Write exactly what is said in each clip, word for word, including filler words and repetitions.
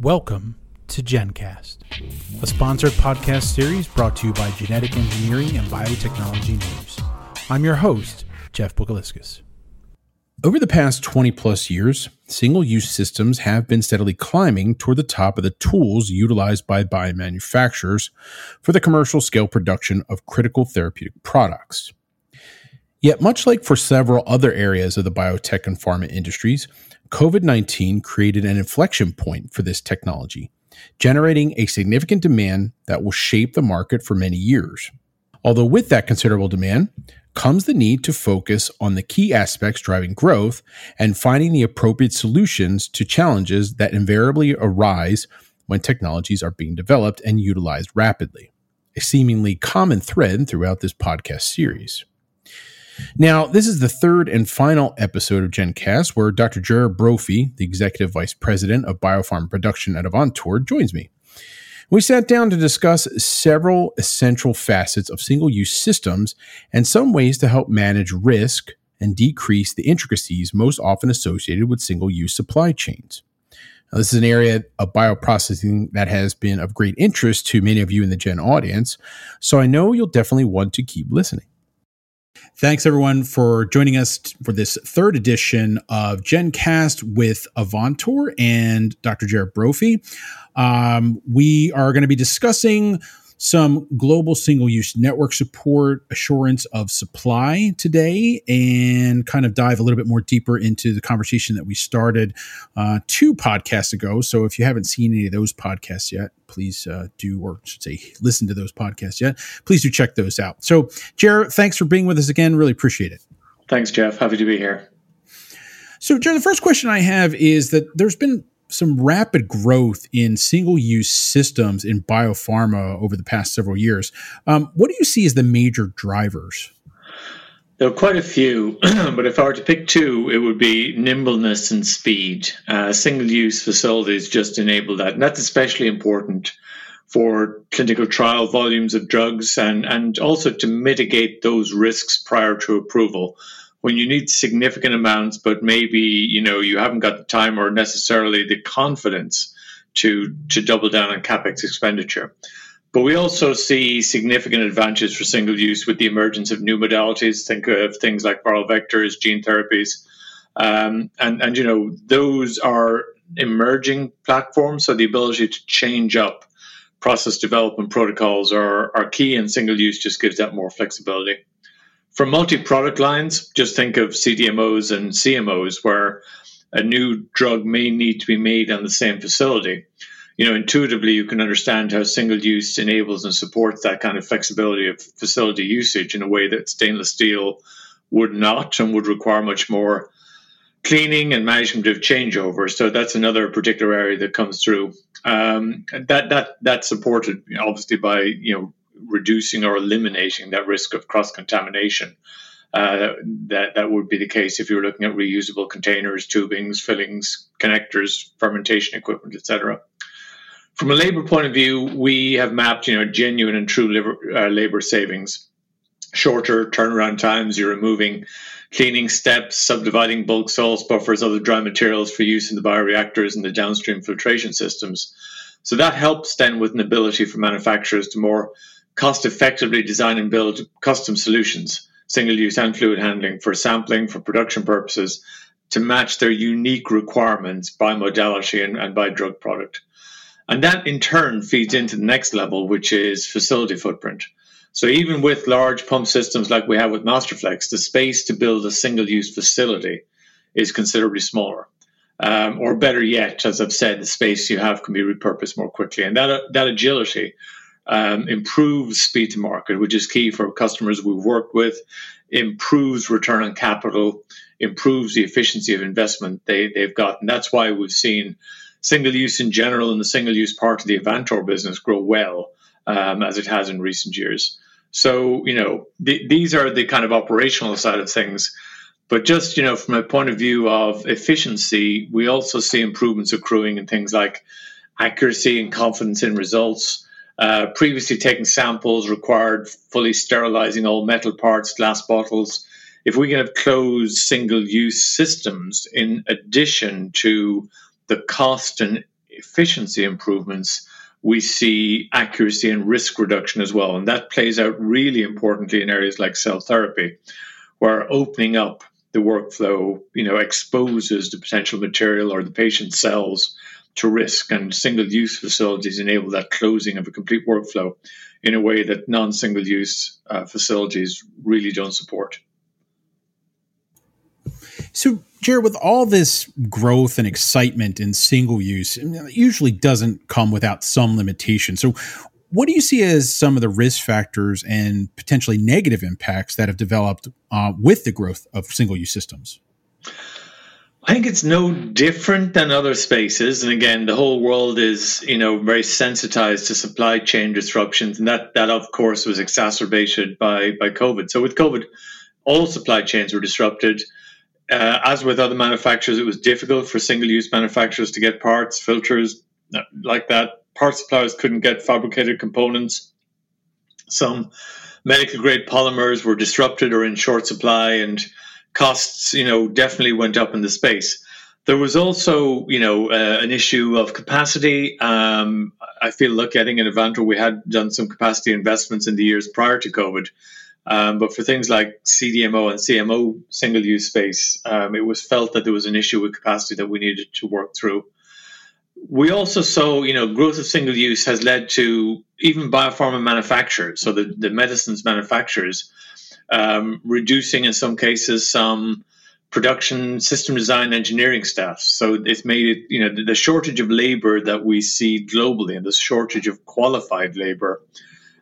Welcome to Gencast, a sponsored podcast series brought to you by Genetic Engineering and Biotechnology News. I'm your host, Jeff Bukaliskis. Over the past twenty plus years, single-use systems have been steadily climbing toward the top of the tools utilized by biomanufacturers for the commercial scale production of critical therapeutic products. Yet, much like for several other areas of the biotech and pharma industries, covid nineteen created an inflection point for this technology, generating a significant demand that will shape the market for many years. Although with that considerable demand comes the need to focus on the key aspects driving growth and finding the appropriate solutions to challenges that invariably arise when technologies are being developed and utilized rapidly, a seemingly common thread throughout this podcast series. Now, this is the third and final episode of GenCast, where Doctor Jared Brophy, the Executive Vice President of Biopharm Production at Avantor, joins me. We sat down to discuss several essential facets of single-use systems and some ways to help manage risk and decrease the intricacies most often associated with single-use supply chains. Now, this is an area of bioprocessing that has been of great interest to many of you in the Gen audience, so I know you'll definitely want to keep listening. Thanks, everyone, for joining us for this third edition of GenCast with Avantor and Doctor Jared Brophy. Um, we are going to be discussing some global single-use network support, assurance of supply today, and kind of dive a little bit more deeper into the conversation that we started uh, two podcasts ago. So if you haven't seen any of those podcasts yet, please uh, do, or I should say listen to those podcasts yet, please do check those out. So Jared, thanks for being with us again. Really appreciate it. Thanks, Jeff. Happy to be here. So Jared, the first question I have is that there's been some rapid growth in single-use systems in biopharma over the past several years. Um, what do you see as the major drivers? There are quite a few, but if I were to pick two, it would be nimbleness and speed. Uh, single-use facilities just enable that, and that's especially important for clinical trial volumes of drugs and, and also to mitigate those risks prior to approval. When you need significant amounts, but maybe, you know, you haven't got the time or necessarily the confidence to, to double down on CapEx expenditure. But we also see significant advantages for single use with the emergence of new modalities. Think of things like viral vectors, gene therapies. Um, and, and, you know, those are emerging platforms. So the ability to change up process development protocols are, are key, and single use just gives that more flexibility. For multi-product lines, just think of C D M Os and C M Os, where a new drug may need to be made on the same facility. You know, intuitively, you can understand how single-use enables and supports that kind of flexibility of facility usage in a way that stainless steel would not, and would require much more cleaning and management of changeover. So that's another particular area that comes through. Um, that that that's supported, obviously, by, you know, reducing or eliminating that risk of cross-contamination. Uh, that, that would be the case if you were looking at reusable containers, tubings, fillings, connectors, fermentation equipment, et cetera. From a labor point of view, we have mapped, you know, genuine and true labor, uh, labor savings. Shorter turnaround times, you're removing cleaning steps, subdividing bulk salts, buffers, other dry materials for use in the bioreactors and the downstream filtration systems. So that helps then with an ability for manufacturers to more cost-effectively design and build custom solutions, single-use and fluid handling, for sampling, for production purposes, to match their unique requirements by modality and, and by drug product. And that, in turn, feeds into the next level, which is facility footprint. So even with large pump systems like we have with Masterflex, the space to build a single-use facility is considerably smaller. Um, or better yet, as I've said, the space you have can be repurposed more quickly. And that uh, that agility Um, improves speed to market, which is key for customers we've worked with, improves return on capital, improves the efficiency of investment they, they've gotten. That's why we've seen single use in general and the single use part of the Avantor business grow well um, as it has in recent years. So, you know, th- these are the kind of operational side of things. But just, you know, from a point of view of efficiency, we also see improvements accruing in things like accuracy and confidence in results. Uh, previously taking samples required fully sterilizing all metal parts, glass bottles. If we can have closed single-use systems in addition to the cost and efficiency improvements, we see accuracy and risk reduction as well. And that plays out really importantly in areas like cell therapy, where opening up the workflow, you know, exposes the potential material or the patient cells to risk, and single-use facilities enable that closing of a complete workflow in a way that non-single-use uh, facilities really don't support. So, Jared, with all this growth and excitement in single-use, it usually doesn't come without some limitation. So what do you see as some of the risk factors and potentially negative impacts that have developed uh, with the growth of single-use systems? I think it's no different than other spaces. And again, the whole world is, you know, very sensitized to supply chain disruptions. And that, that of course, was exacerbated by, by COVID. So with COVID, all supply chains were disrupted. Uh, as with other manufacturers, it was difficult for single-use manufacturers to get parts, filters, like that. Part suppliers couldn't get fabricated components. Some medical-grade polymers were disrupted or in short supply, and costs, you know, definitely went up in the space. There was also, you know, uh, an issue of capacity. Um, I feel lucky, I think, at Avantor, we had done some capacity investments in the years prior to COVID. Um, but for things like C D M O and C M O single-use space, um, it was felt that there was an issue with capacity that we needed to work through. We also saw, you know, growth of single-use has led to even biopharma manufacturers, so the, the medicines manufacturers, Um, reducing in some cases some production, system design, engineering staff. So it's made it, you know, the, the shortage of labor that we see globally and the shortage of qualified labor,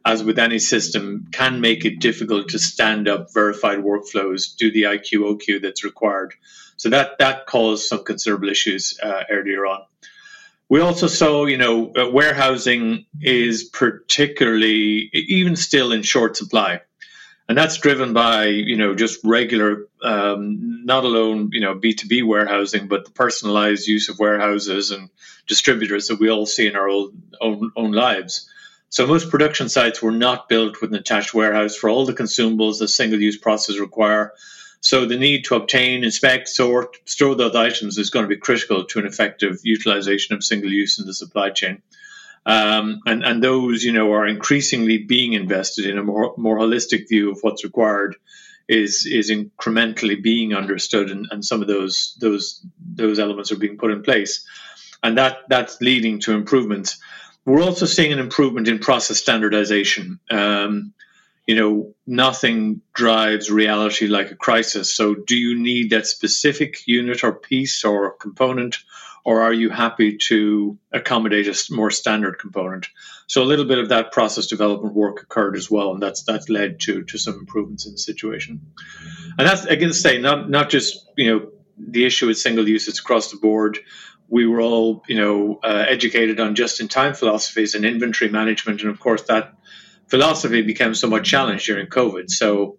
as with any system, can make it difficult to stand up verified workflows, do the I Q O Q that's required. So that, that caused some considerable issues uh, earlier on. We also saw, you know, uh, warehousing is particularly, even still in short supply. And that's driven by, you know, just regular, um, not alone, you know, B two B warehousing, but the personalized use of warehouses and distributors that we all see in our own, own, own lives. So most production sites were not built with an attached warehouse for all the consumables that single-use processes require. So the need to obtain, inspect, sort, store those items is going to be critical to an effective utilization of single-use in the supply chain. Um, and, and those, you know, are increasingly being invested in. A more, more holistic view of what's required is is incrementally being understood, and, and some of those those those elements are being put in place, and that that's leading to improvements. We're also seeing an improvement in process standardization. Um, you know, nothing drives reality like a crisis. So, do you need that specific unit or piece or component? Or are you happy to accommodate a more standard component? So a little bit of that process development work occurred as well, and that's that's led to to some improvements in the situation. And that's, again, to say, not not just, you know, the issue with single use, it's across the board. We were all, you know, uh, educated on just-in-time philosophies and inventory management, and of course that philosophy became somewhat challenged during COVID. So,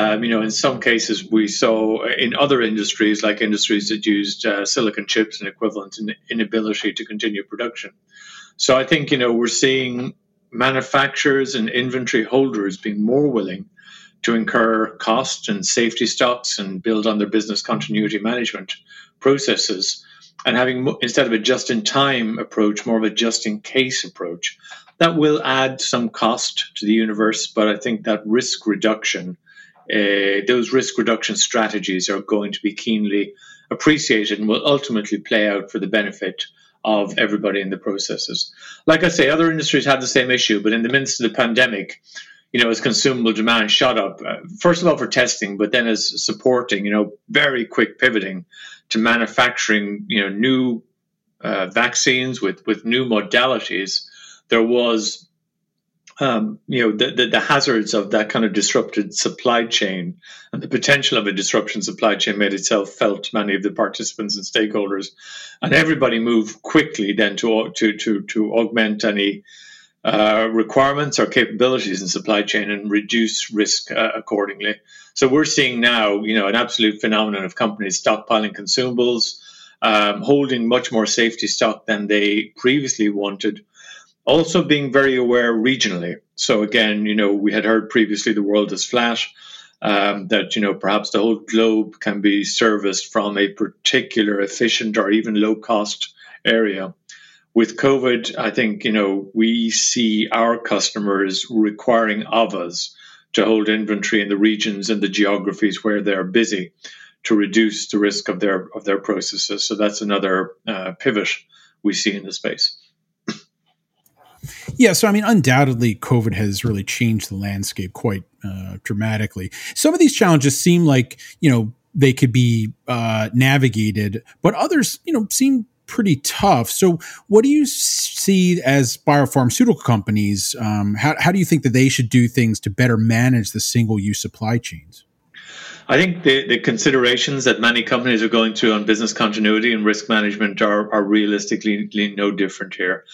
um, you know, in some cases we saw in other industries, like industries that used uh, silicon chips and equivalent, an inability to continue production. So I think, you know, we're seeing manufacturers and inventory holders being more willing to incur cost and safety stocks and build on their business continuity management processes, and having, instead of a just-in-time approach, more of a just-in-case approach. That will add some cost to the universe, but I think that risk reduction Uh, those risk reduction strategies are going to be keenly appreciated and will ultimately play out for the benefit of everybody in the processes. Like I say, other industries had the same issue, but in the midst of the pandemic, you know, as consumable demand shot up, uh, first of all for testing, but then as supporting, you know, very quick pivoting to manufacturing, you know, new uh, vaccines with, with new modalities, there was Um, you know, the, the, the hazards of that kind of disrupted supply chain and the potential of a disruption supply chain made itself felt many of the participants and stakeholders, and everybody moved quickly then to to to, to augment any uh, requirements or capabilities in supply chain and reduce risk uh, accordingly. So we're seeing now, you know, an absolute phenomenon of companies stockpiling consumables, um, holding much more safety stock than they previously wanted. Also being very aware regionally. So again, you know, we had heard previously the world is flat, um, that, you know, perhaps the whole globe can be serviced from a particular efficient or even low-cost area. With COVID, I think, you know, we see our customers requiring others to hold inventory in the regions and the geographies where they're busy to reduce the risk of their of their processes. So that's another uh, pivot we see in the space. Yeah, so I mean, undoubtedly, COVID has really changed the landscape quite uh, dramatically. Some of these challenges seem like, you know, they could be uh, navigated, but others, you know, seem pretty tough. So what do you see as biopharmaceutical companies? Um, how, how do you think that they should do things to better manage the single-use supply chains? I think the, the considerations that many companies are going through on business continuity and risk management are, are realistically no different here.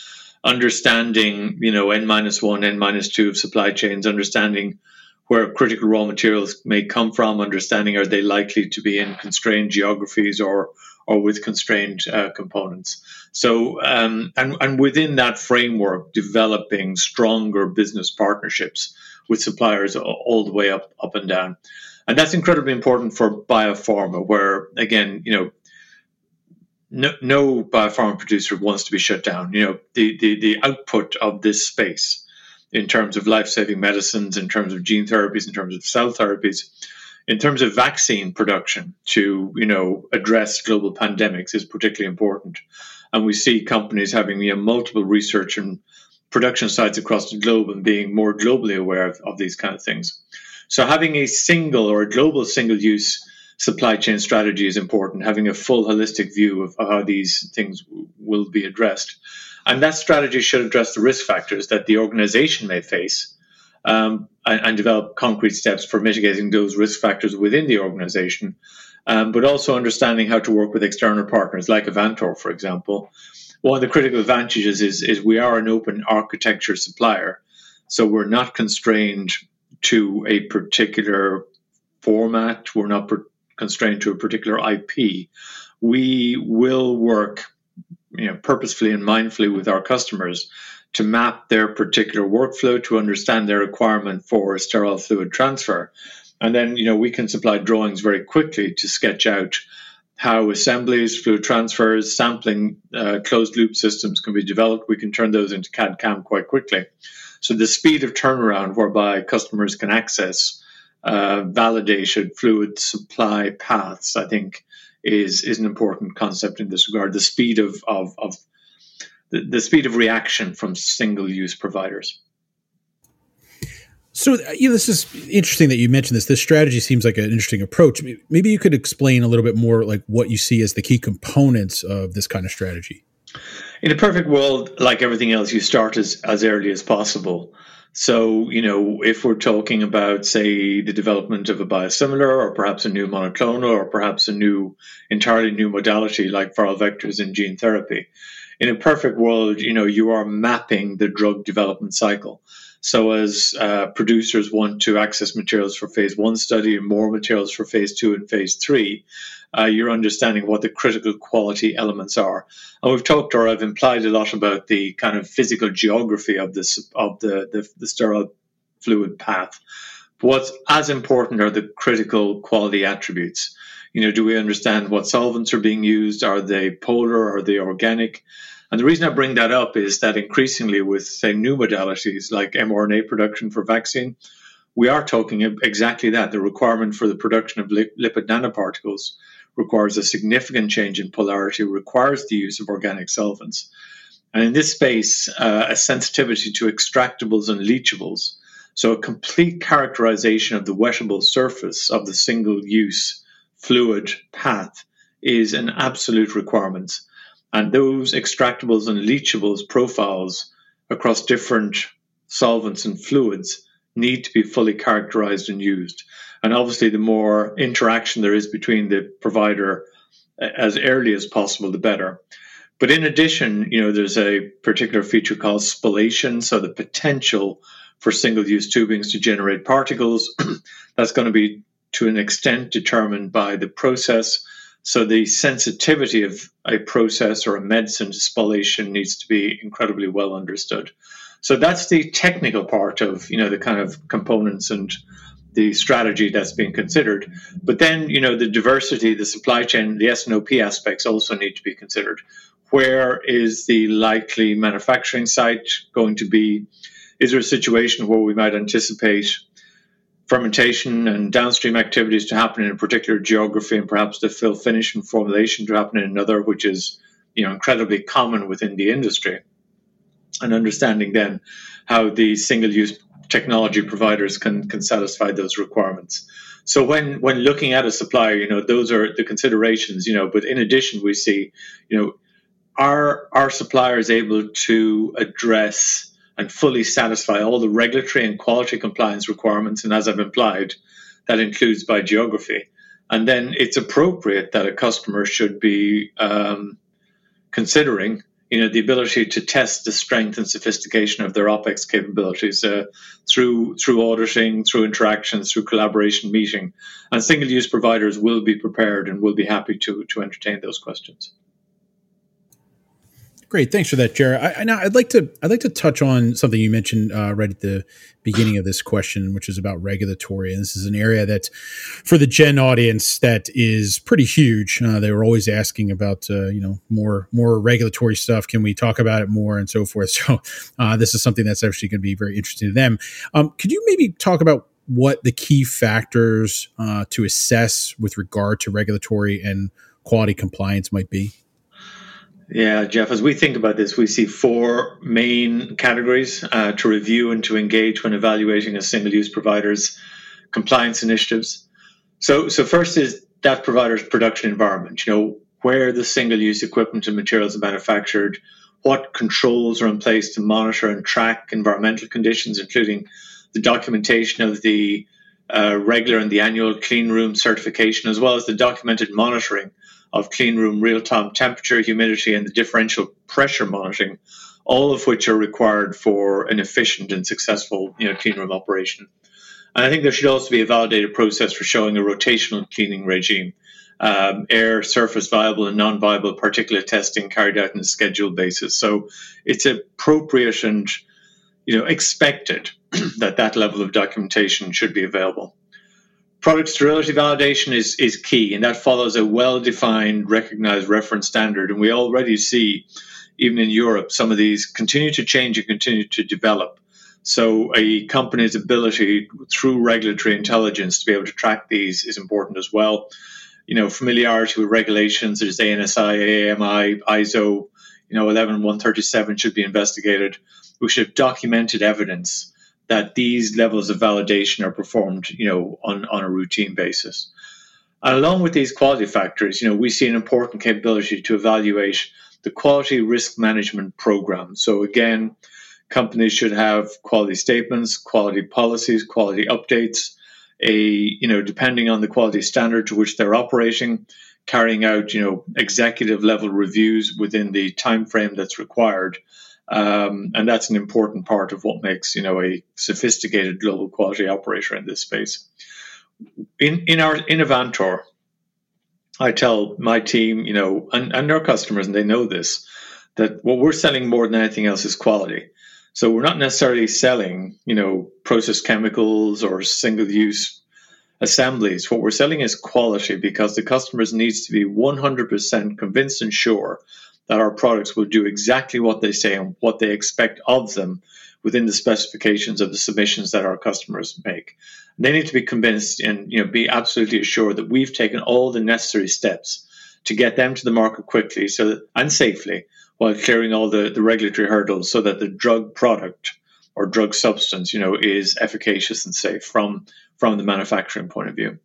Understanding, you know, N minus one, N minus two of supply chains, understanding where critical raw materials may come from, understanding are they likely to be in constrained geographies or or with constrained uh, components. So, um, and, and within that framework, developing stronger business partnerships with suppliers all the way up, up and down. And that's incredibly important for biopharma, where, again, you know, No, no biopharma producer wants to be shut down. You know, the, the, the output of this space in terms of life-saving medicines, in terms of gene therapies, in terms of cell therapies, in terms of vaccine production to, you know, address global pandemics is particularly important. And we see companies having, you know, multiple research and production sites across the globe and being more globally aware of, of these kind of things. So having a single or a global single-use supply chain strategy is important, having a full holistic view of how these things w- will be addressed. And that strategy should address the risk factors that the organization may face um, and, and develop concrete steps for mitigating those risk factors within the organization, um, but also understanding how to work with external partners like Avantor, for example. One of the critical advantages is, is we are an open architecture supplier, so we're not constrained to a particular format. We're not per- constrained to a particular I P. We will work, you know, purposefully and mindfully with our customers to map their particular workflow, to understand their requirement for sterile fluid transfer. And then, you know, we can supply drawings very quickly to sketch out how assemblies, fluid transfers, sampling, uh, closed loop systems can be developed. We can turn those into C A D C A M quite quickly. So the speed of turnaround whereby customers can access Uh, validated fluid supply paths, I think, is is an important concept in this regard. The speed of of, of the, the speed of reaction from single-use providers. So, you know, this is interesting that you mentioned this. This strategy seems like an interesting approach. Maybe you could explain a little bit more, like what you see as the key components of this kind of strategy. In a perfect world, like everything else, you start as, as early as possible. So, you know, if we're talking about, say, the development of a biosimilar or perhaps a new monoclonal or perhaps a new, entirely new modality like viral vectors in gene therapy, in a perfect world, you know, you are mapping the drug development cycle. So as uh, producers want to access materials for phase one study and more materials for phase two and phase three, uh, you're understanding what the critical quality elements are. And we've talked, or I've implied a lot about the kind of physical geography of this, of the, the, the sterile fluid path. But what's as important are the critical quality attributes. You know, do we understand what solvents are being used? Are they polar? Are they organic? And the reason I bring that up is that increasingly with, say, new modalities like mRNA production for vaccine, we are talking exactly that. The requirement for the production of lipid nanoparticles requires a significant change in polarity, requires the use of organic solvents. And in this space, uh, a sensitivity to extractables and leachables, so a complete characterization of the wettable surface of the single-use fluid path is an absolute requirement. And those extractables and leachables profiles across different solvents and fluids need to be fully characterized and used. And obviously, the more interaction there is between the provider as early as possible, the better. But in addition, you know, there's a particular feature called spallation, so the potential for single-use tubings to generate particles. That's going to be, to an extent, determined by the process. So the sensitivity of a process or a medicine to spallation needs to be incredibly well understood. So that's the technical part of, you know, the kind of components and the strategy that's being considered. But then, you know, the diversity, the supply chain, the S and O P aspects also need to be considered. Where is the likely manufacturing site going to be? Is there a situation where we might anticipate fermentation and downstream activities to happen in a particular geography, and perhaps the fill finish and formulation to happen in another, which is, you know, incredibly common within the industry? And understanding then how the single-use technology providers can, can satisfy those requirements. So when, when looking at a supplier, you know, those are the considerations, you know, but in addition, we see, you know, are our suppliers able to address and fully satisfy all the regulatory and quality compliance requirements? And as I've implied, that includes by geography. And then it's appropriate that a customer should be um, considering, you know, the ability to test the strength and sophistication of their OpEx capabilities uh, through through auditing, through interactions, through collaboration, meeting. And single-use providers will be prepared and will be happy to to entertain those questions. Great, thanks for that, Jared. I, I, now I'd like to I'd like to touch on something you mentioned uh, right at the beginning of this question, which is about regulatory. And this is an area that, for the Gen audience, that is pretty huge. Uh, they were always asking about uh, you know more more regulatory stuff. Can we talk about it more and so forth? So uh, this is something that's actually going to be very interesting to them. Um, could you maybe talk about what the key factors uh, to assess with regard to regulatory and quality compliance might be? Yeah, Jeff, as we think about this, we see four main categories uh, to review and to engage when evaluating a single-use provider's compliance initiatives. So so first is that provider's production environment, you know, where the single-use equipment and materials are manufactured, what controls are in place to monitor and track environmental conditions, including the documentation of the uh, regular and the annual clean room certification, as well as the documented monitoring of clean room real-time temperature, humidity, and the differential pressure monitoring, all of which are required for an efficient and successful, you know, clean room operation. And I think there should also be a validated process for showing a rotational cleaning regime, um, air, surface viable, and non-viable particulate testing carried out on a scheduled basis. So it's appropriate and, you know, expected that that level of documentation should be available. Product sterility validation is, is key, and that follows a well-defined, recognized reference standard. And we already see, even in Europe, some of these continue to change and continue to develop. So a company's ability through regulatory intelligence to be able to track these is important as well. You know, familiarity with regulations, there's ANSI, A A M I, I S O, you know, eleven one thirty-seven should be investigated. We should have documented evidence that these levels of validation are performed, you know, on, on a routine basis. And along with these quality factors, you know, we see an important capability to evaluate the quality risk management program. So again, companies should have quality statements, quality policies, quality updates, a, you know, depending on the quality standard to which they're operating, carrying out, you know, executive level reviews within the time frame that's required. Um, and that's an important part of what makes, you know, a sophisticated global quality operator in this space. In in our in Avantor, I tell my team, you know, and, and our customers, and they know this, that what we're selling more than anything else is quality. So we're not necessarily selling, you know, processed chemicals or single-use assemblies. What we're selling is quality, because the customers needs to be one hundred percent convinced and sure that our products will do exactly what they say and what they expect of them within the specifications of the submissions that our customers make. And they need to be convinced and, you know, be absolutely assured that we've taken all the necessary steps to get them to the market quickly so that, and safely, while clearing all the, the regulatory hurdles, so that the drug product or drug substance, you know, is efficacious and safe from, from the manufacturing point of view.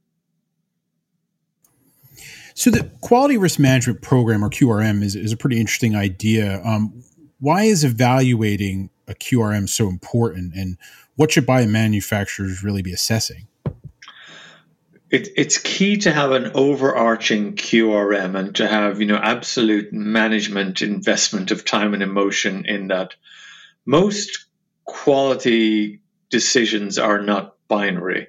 So the Quality Risk Management Program, or Q R M, is, is a pretty interesting idea. Um, why is evaluating a Q R M so important, and what should biomanufacturers really be assessing? It, it's key to have an overarching Q R M and to have, you know, absolute management investment of time and emotion in that. Most quality decisions are not binary.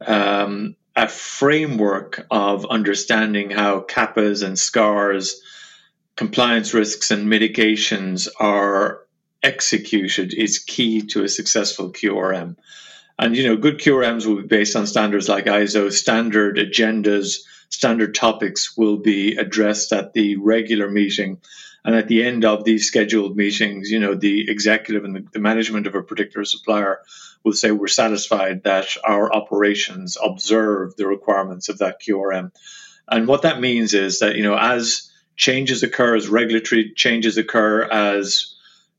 Um, a framework of understanding how CAPAs and SCARs, compliance risks and mitigations, are executed is key to a successful Q R M. And, you know, good Q R Ms will be based on standards like I S O. Standard agendas, standard topics will be addressed at the regular meeting And at the end of these scheduled meetings, you know, the executive and the, the management of a particular supplier will say, we're satisfied that our operations observe the requirements of that Q R M. And what that means is that, you know, as changes occur, as regulatory changes occur, as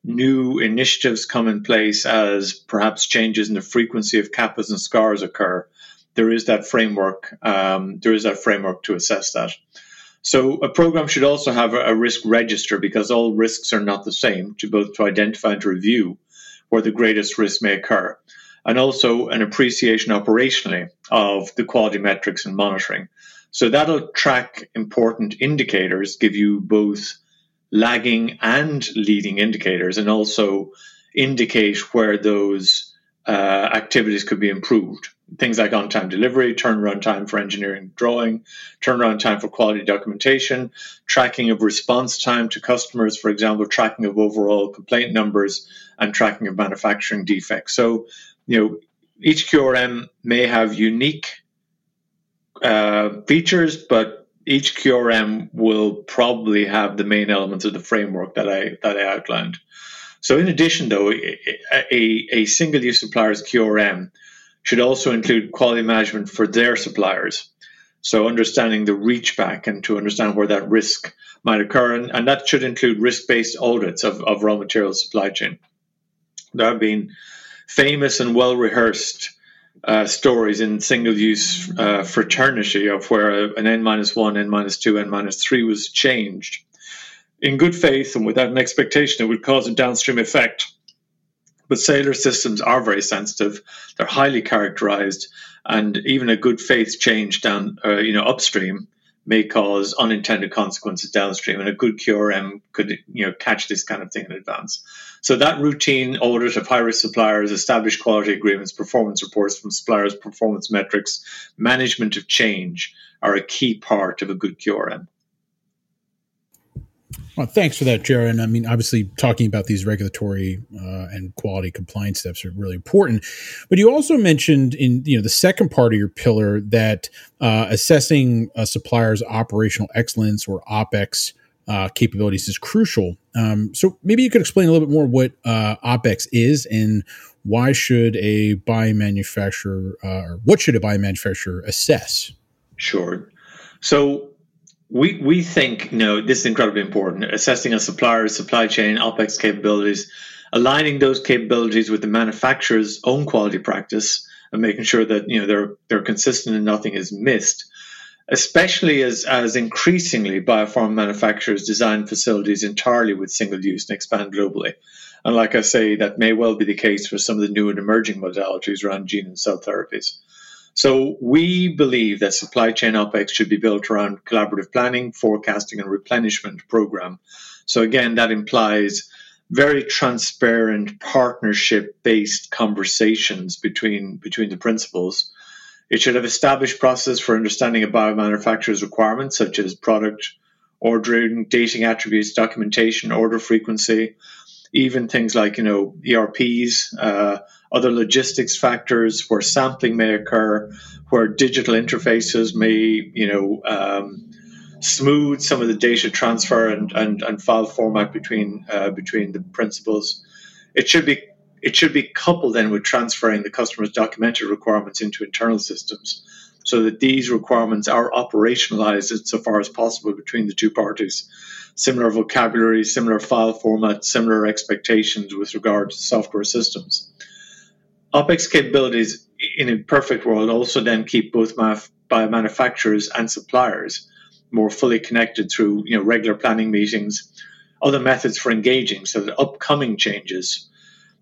new initiatives come in place, as perhaps changes in the frequency of CAPAs and SCARs occur, there is that framework. Um, there is that framework to assess that. So a program should also have a, a risk register, because all risks are not the same, to both to identify and to review where the greatest risk may occur, and also an appreciation operationally of the quality metrics and monitoring. So that'll track important indicators, give you both lagging and leading indicators, and also indicate where those uh, activities could be improved. Things like on-time delivery, turnaround time for engineering drawing, turnaround time for quality documentation, tracking of response time to customers, for example, tracking of overall complaint numbers, and tracking of manufacturing defects. So, you know, each Q R M may have unique uh, features, but each Q R M will probably have the main elements of the framework that I that I outlined. So in addition, though, a, a single-use supplier's Q R M should also include quality management for their suppliers. So understanding the reach back and to understand where that risk might occur. And, and that should include risk-based audits of, of raw materials supply chain. There have been famous and well-rehearsed Uh, stories in single-use uh, fraternity of where an N minus one, N minus two, N minus three was changed in good faith and without an expectation it would cause a downstream effect. But sailor systems are very sensitive; they're highly characterized, and even a good faith change down, uh, you know, upstream may cause unintended consequences downstream. And a good Q R M could, you know, catch this kind of thing in advance. So that routine audit of high-risk suppliers, established quality agreements, performance reports from suppliers, performance metrics, management of change are a key part of a good Q R M. Well, thanks for that, Jared. And I mean, obviously, talking about these regulatory uh, and quality compliance steps are really important. But you also mentioned in you know the second part of your pillar that uh, assessing a supplier's operational excellence or OpEx uh, capabilities is crucial. Um, so maybe you could explain a little bit more what uh, OpEx is and why should a biomanufacturer uh, or what should a biomanufacturer assess? Sure. So. We we think, you know, this is incredibly important, assessing a supplier's supply chain, OpEx capabilities, aligning those capabilities with the manufacturer's own quality practice, and making sure that, you know, they're they're consistent and nothing is missed, especially as, as increasingly biopharma manufacturers design facilities entirely with single use and expand globally. And like I say, that may well be the case for some of the new and emerging modalities around gene and cell therapies. So we believe that supply chain OpEx should be built around collaborative planning, forecasting, and replenishment program. So again, that implies very transparent partnership-based conversations between, between the principals. It should have established process for understanding a biomanufacturer's requirements, such as product ordering, dating attributes, documentation, order frequency, even things like, you know, E R Ps, uh, other logistics factors, where sampling may occur, where digital interfaces may, you know, um, smooth some of the data transfer and, and, and file format between uh, between the principals. It should be it should be coupled then with transferring the customer's documented requirements into internal systems, so that these requirements are operationalized insofar as possible between the two parties. Similar vocabulary, similar file format, similar expectations with regard to software systems. OpEx capabilities in a perfect world also then keep both biomanufacturers and suppliers more fully connected through, you know, regular planning meetings, other methods for engaging, so that upcoming changes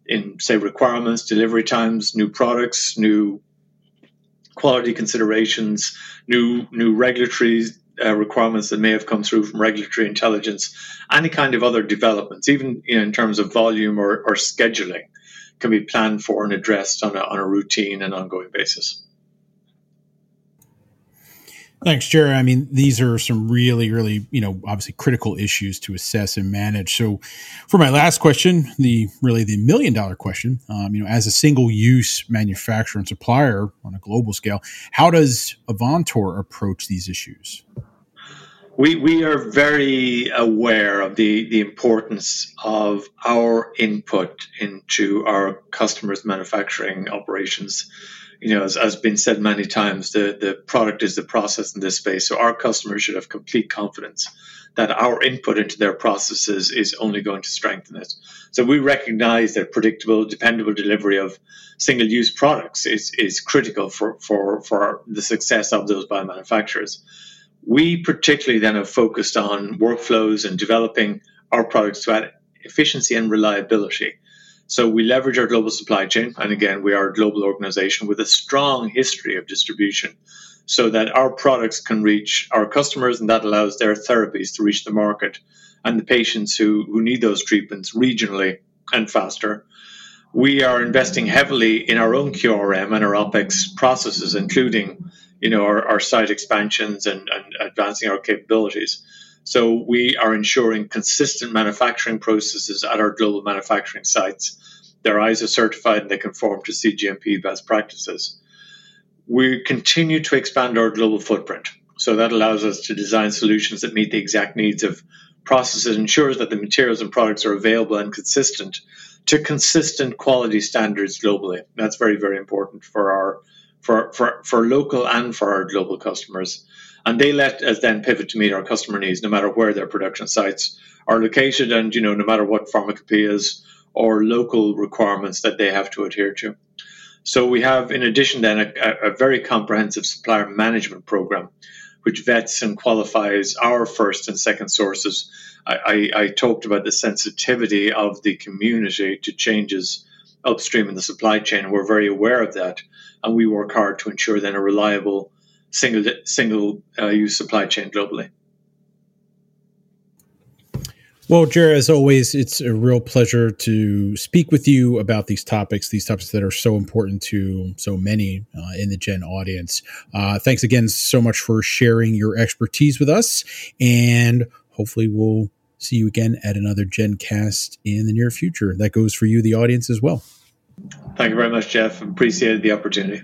in, say, requirements, delivery times, new products, new quality considerations, new new regulatory uh, requirements that may have come through from regulatory intelligence, any kind of other developments, even, you know, in terms of volume or, or scheduling, can be planned for and addressed on a, on a routine and ongoing basis. Thanks, Jerry. I mean, these are some really, really, you know, obviously critical issues to assess and manage. So for my last question, the really the million dollar question, um, you know, as a single use manufacturer and supplier on a global scale, how does Avantor approach these issues? We we are very aware of the, the importance of our input into our customers' manufacturing operations. You know, as has been said many times, the, the product is the process in this space. So our customers should have complete confidence that our input into their processes is only going to strengthen it. So we recognize that predictable, dependable delivery of single-use products is, is critical for, for, for the success of those biomanufacturers. We particularly then have focused on workflows and developing our products to add efficiency and reliability. So we leverage our global supply chain, and again, we are a global organization with a strong history of distribution, so that our products can reach our customers, and that allows their therapies to reach the market and the patients who, who need those treatments regionally and faster. We are investing heavily in our own Q R M and our OpEx processes, including you know, our, our site expansions and, and advancing our capabilities. So we are ensuring consistent manufacturing processes at our global manufacturing sites. They're I S O certified and they conform to C G M P best practices. We continue to expand our global footprint. So that allows us to design solutions that meet the exact needs of processes, ensures that the materials and products are available and consistent to consistent quality standards globally. That's very, very important for our for for, for local and for our global customers. And they let us then pivot to meet our customer needs, no matter where their production sites are located and, you know, no matter what pharmacopoeias or local requirements that they have to adhere to. So we have, in addition, then, a, a very comprehensive supplier management program, which vets and qualifies our first and second sources. I, I, I talked about the sensitivity of the community to changes upstream in the supply chain. We're very aware of that, and we work hard to ensure then a reliable single single uh, use supply chain globally. Well, Jared, as always, it's a real pleasure to speak with you about these topics, these topics that are so important to so many uh, in the Gen audience. Uh, thanks again so much for sharing your expertise with us, and hopefully we'll see you again at another Gencast in the near future. That goes for you, the audience, as well. Thank you very much, Jeff. Appreciated the opportunity.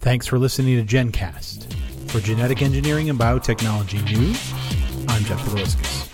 Thanks for listening to Gencast. For Genetic Engineering and Biotechnology News, I'm Jeff Bukaliskis.